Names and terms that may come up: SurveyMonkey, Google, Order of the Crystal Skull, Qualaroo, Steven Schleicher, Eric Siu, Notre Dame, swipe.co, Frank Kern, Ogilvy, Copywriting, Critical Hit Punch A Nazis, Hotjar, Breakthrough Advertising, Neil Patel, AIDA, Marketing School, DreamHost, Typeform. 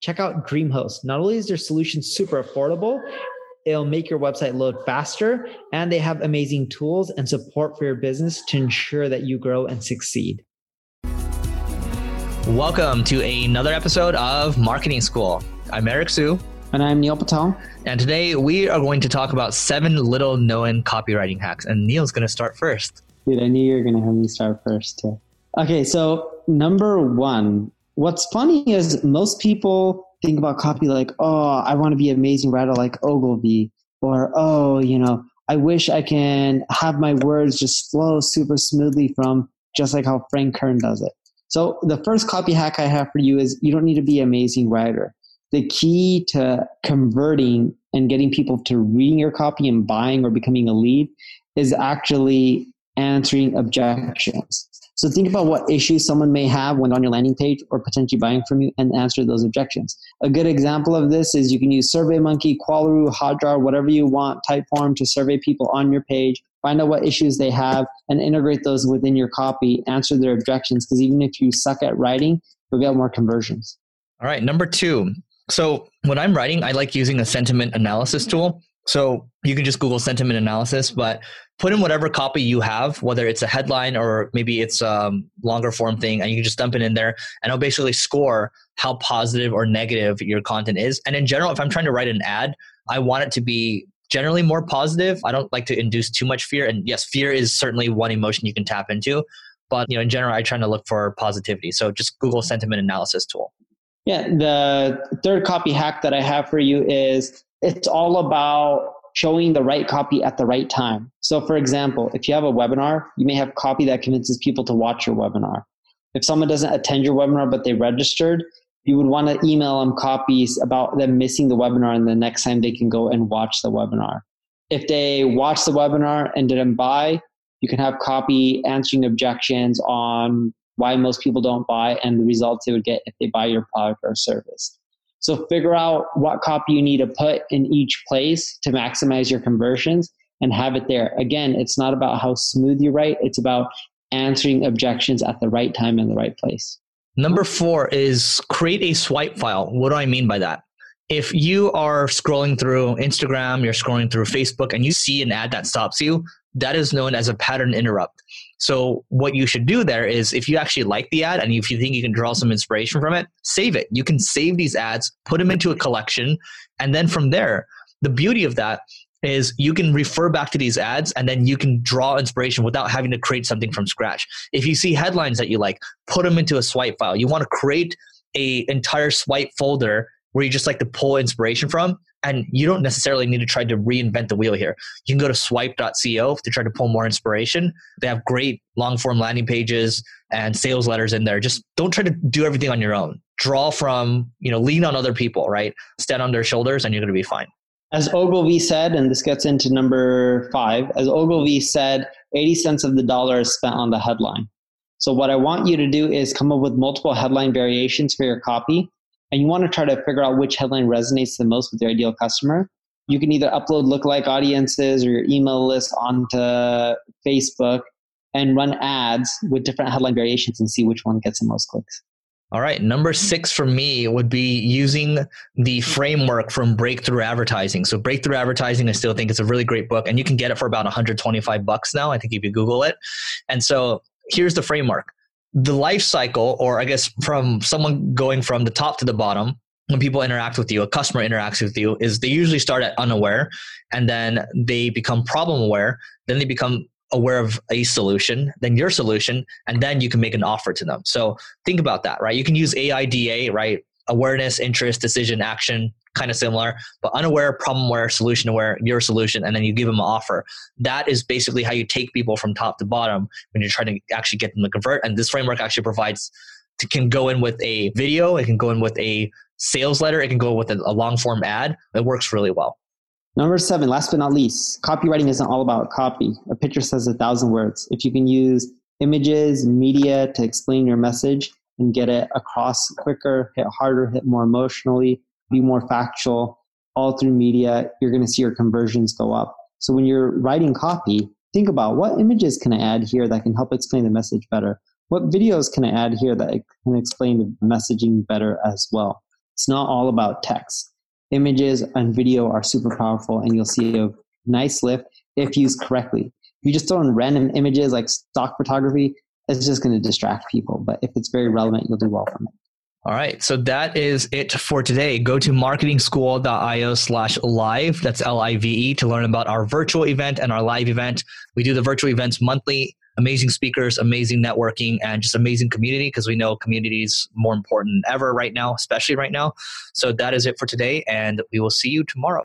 Check out DreamHost. Not only is their solution super affordable, it'll make your website load faster, and they have amazing tools and support for your business to ensure that you grow and succeed. Welcome to another episode of Marketing School. I'm Eric Siu. And I'm Neil Patel. And today we are going to talk about 7 little known copywriting hacks. And Neil's going to start first. Dude, I knew you were going to have me start first too. Okay, so number 1. What's funny is most people think about copy like, oh, I want to be an amazing writer like Ogilvy, or, oh, I wish I can have my words just flow super smoothly from just like how Frank Kern does it. So the first copy hack I have for you is you don't need to be an amazing writer. The key to converting and getting people to reading your copy and buying or becoming a lead is actually answering objections. So think about what issues someone may have when on your landing page or potentially buying from you and answer those objections. A good example of this is you can use SurveyMonkey, Qualaroo, Hotjar, whatever you want, Typeform to survey people on your page, find out what issues they have and integrate those within your copy, answer their objections, because even if you suck at writing, you'll get more conversions. All right, number 2. So when I'm writing, I like using a sentiment analysis tool. So you can just Google sentiment analysis, but put in whatever copy you have, whether it's a headline or maybe it's a longer form thing, and you can just dump it in there and it'll basically score how positive or negative your content is. And in general, if I'm trying to write an ad, I want it to be generally more positive. I don't like to induce too much fear. And yes, fear is certainly one emotion you can tap into, but in general, I try to look for positivity. So just Google sentiment analysis tool. Yeah. The third copy hack that I have for you is it's all about showing the right copy at the right time. So for example, if you have a webinar, you may have copy that convinces people to watch your webinar. If someone doesn't attend your webinar, but they registered, you would want to email them copies about them missing the webinar and the next time they can go and watch the webinar. If they watched the webinar and didn't buy, you can have copy answering objections on why most people don't buy and the results they would get if they buy your product or service. So figure out what copy you need to put in each place to maximize your conversions and have it there. Again, it's not about how smooth you write. It's about answering objections at the right time and the right place. Number 4 is create a swipe file. What do I mean by that? If you are scrolling through Instagram, you're scrolling through Facebook, and you see an ad that stops you, that is known as a pattern interrupt. So what you should do there is if you actually like the ad and if you think you can draw some inspiration from it, save it. You can save these ads, put them into a collection. And then from there, the beauty of that is you can refer back to these ads and then you can draw inspiration without having to create something from scratch. If you see headlines that you like, put them into a swipe file. You want to create an entire swipe folder where you just like to pull inspiration from. And you don't necessarily need to try to reinvent the wheel here. You can go to swipe.co to try to pull more inspiration. They have great long-form landing pages and sales letters in there. Just don't try to do everything on your own. Draw from, lean on other people, right? Stand on their shoulders and you're going to be fine. As Ogilvy said, and this gets into number 5, as Ogilvy said, 80 cents of the dollar is spent on the headline. So what I want you to do is come up with multiple headline variations for your copy. And you want to try to figure out which headline resonates the most with your ideal customer. You can either upload lookalike audiences or your email list onto Facebook and run ads with different headline variations and see which one gets the most clicks. All right. Number 6 for me would be using the framework from Breakthrough Advertising. So Breakthrough Advertising, I still think it's a really great book and you can get it for about $125 now. I think if you Google it. And so here's the framework. The life cycle, or I guess from someone going from the top to the bottom, when people interact with you, a customer interacts with you, is they usually start at unaware and then they become problem aware. Then they become aware of a solution, then your solution, and then you can make an offer to them. So think about that, right? You can use AIDA, right? Awareness, interest, decision, action, kind of similar, but unaware, problem aware, solution aware, your solution, and then you give them an offer. That is basically how you take people from top to bottom when you're trying to actually get them to convert. And this framework actually provides can go in with a video. It can go in with a sales letter. It can go with a long form ad. It works really well. Number 7, last but not least, copywriting isn't all about copy. A picture says 1,000 words. If you can use images, media to explain your message and get it across quicker, hit harder, hit more emotionally, be more factual, all through media, you're going to see your conversions go up. So when you're writing copy, think about what images can I add here that can help explain the message better? What videos can I add here that can explain the messaging better as well? It's not all about text. Images and video are super powerful, and you'll see a nice lift if used correctly. If you just throw in random images like stock photography, it's just going to distract people. But if it's very relevant, you'll do well from it. All right. So that is it for today. Go to marketingschool.io/live. That's LIVE to learn about our virtual event and our live event. We do the virtual events monthly. Amazing speakers, amazing networking, and just amazing community, because we know community is more important than ever right now, especially right now. So that is it for today, and we will see you tomorrow.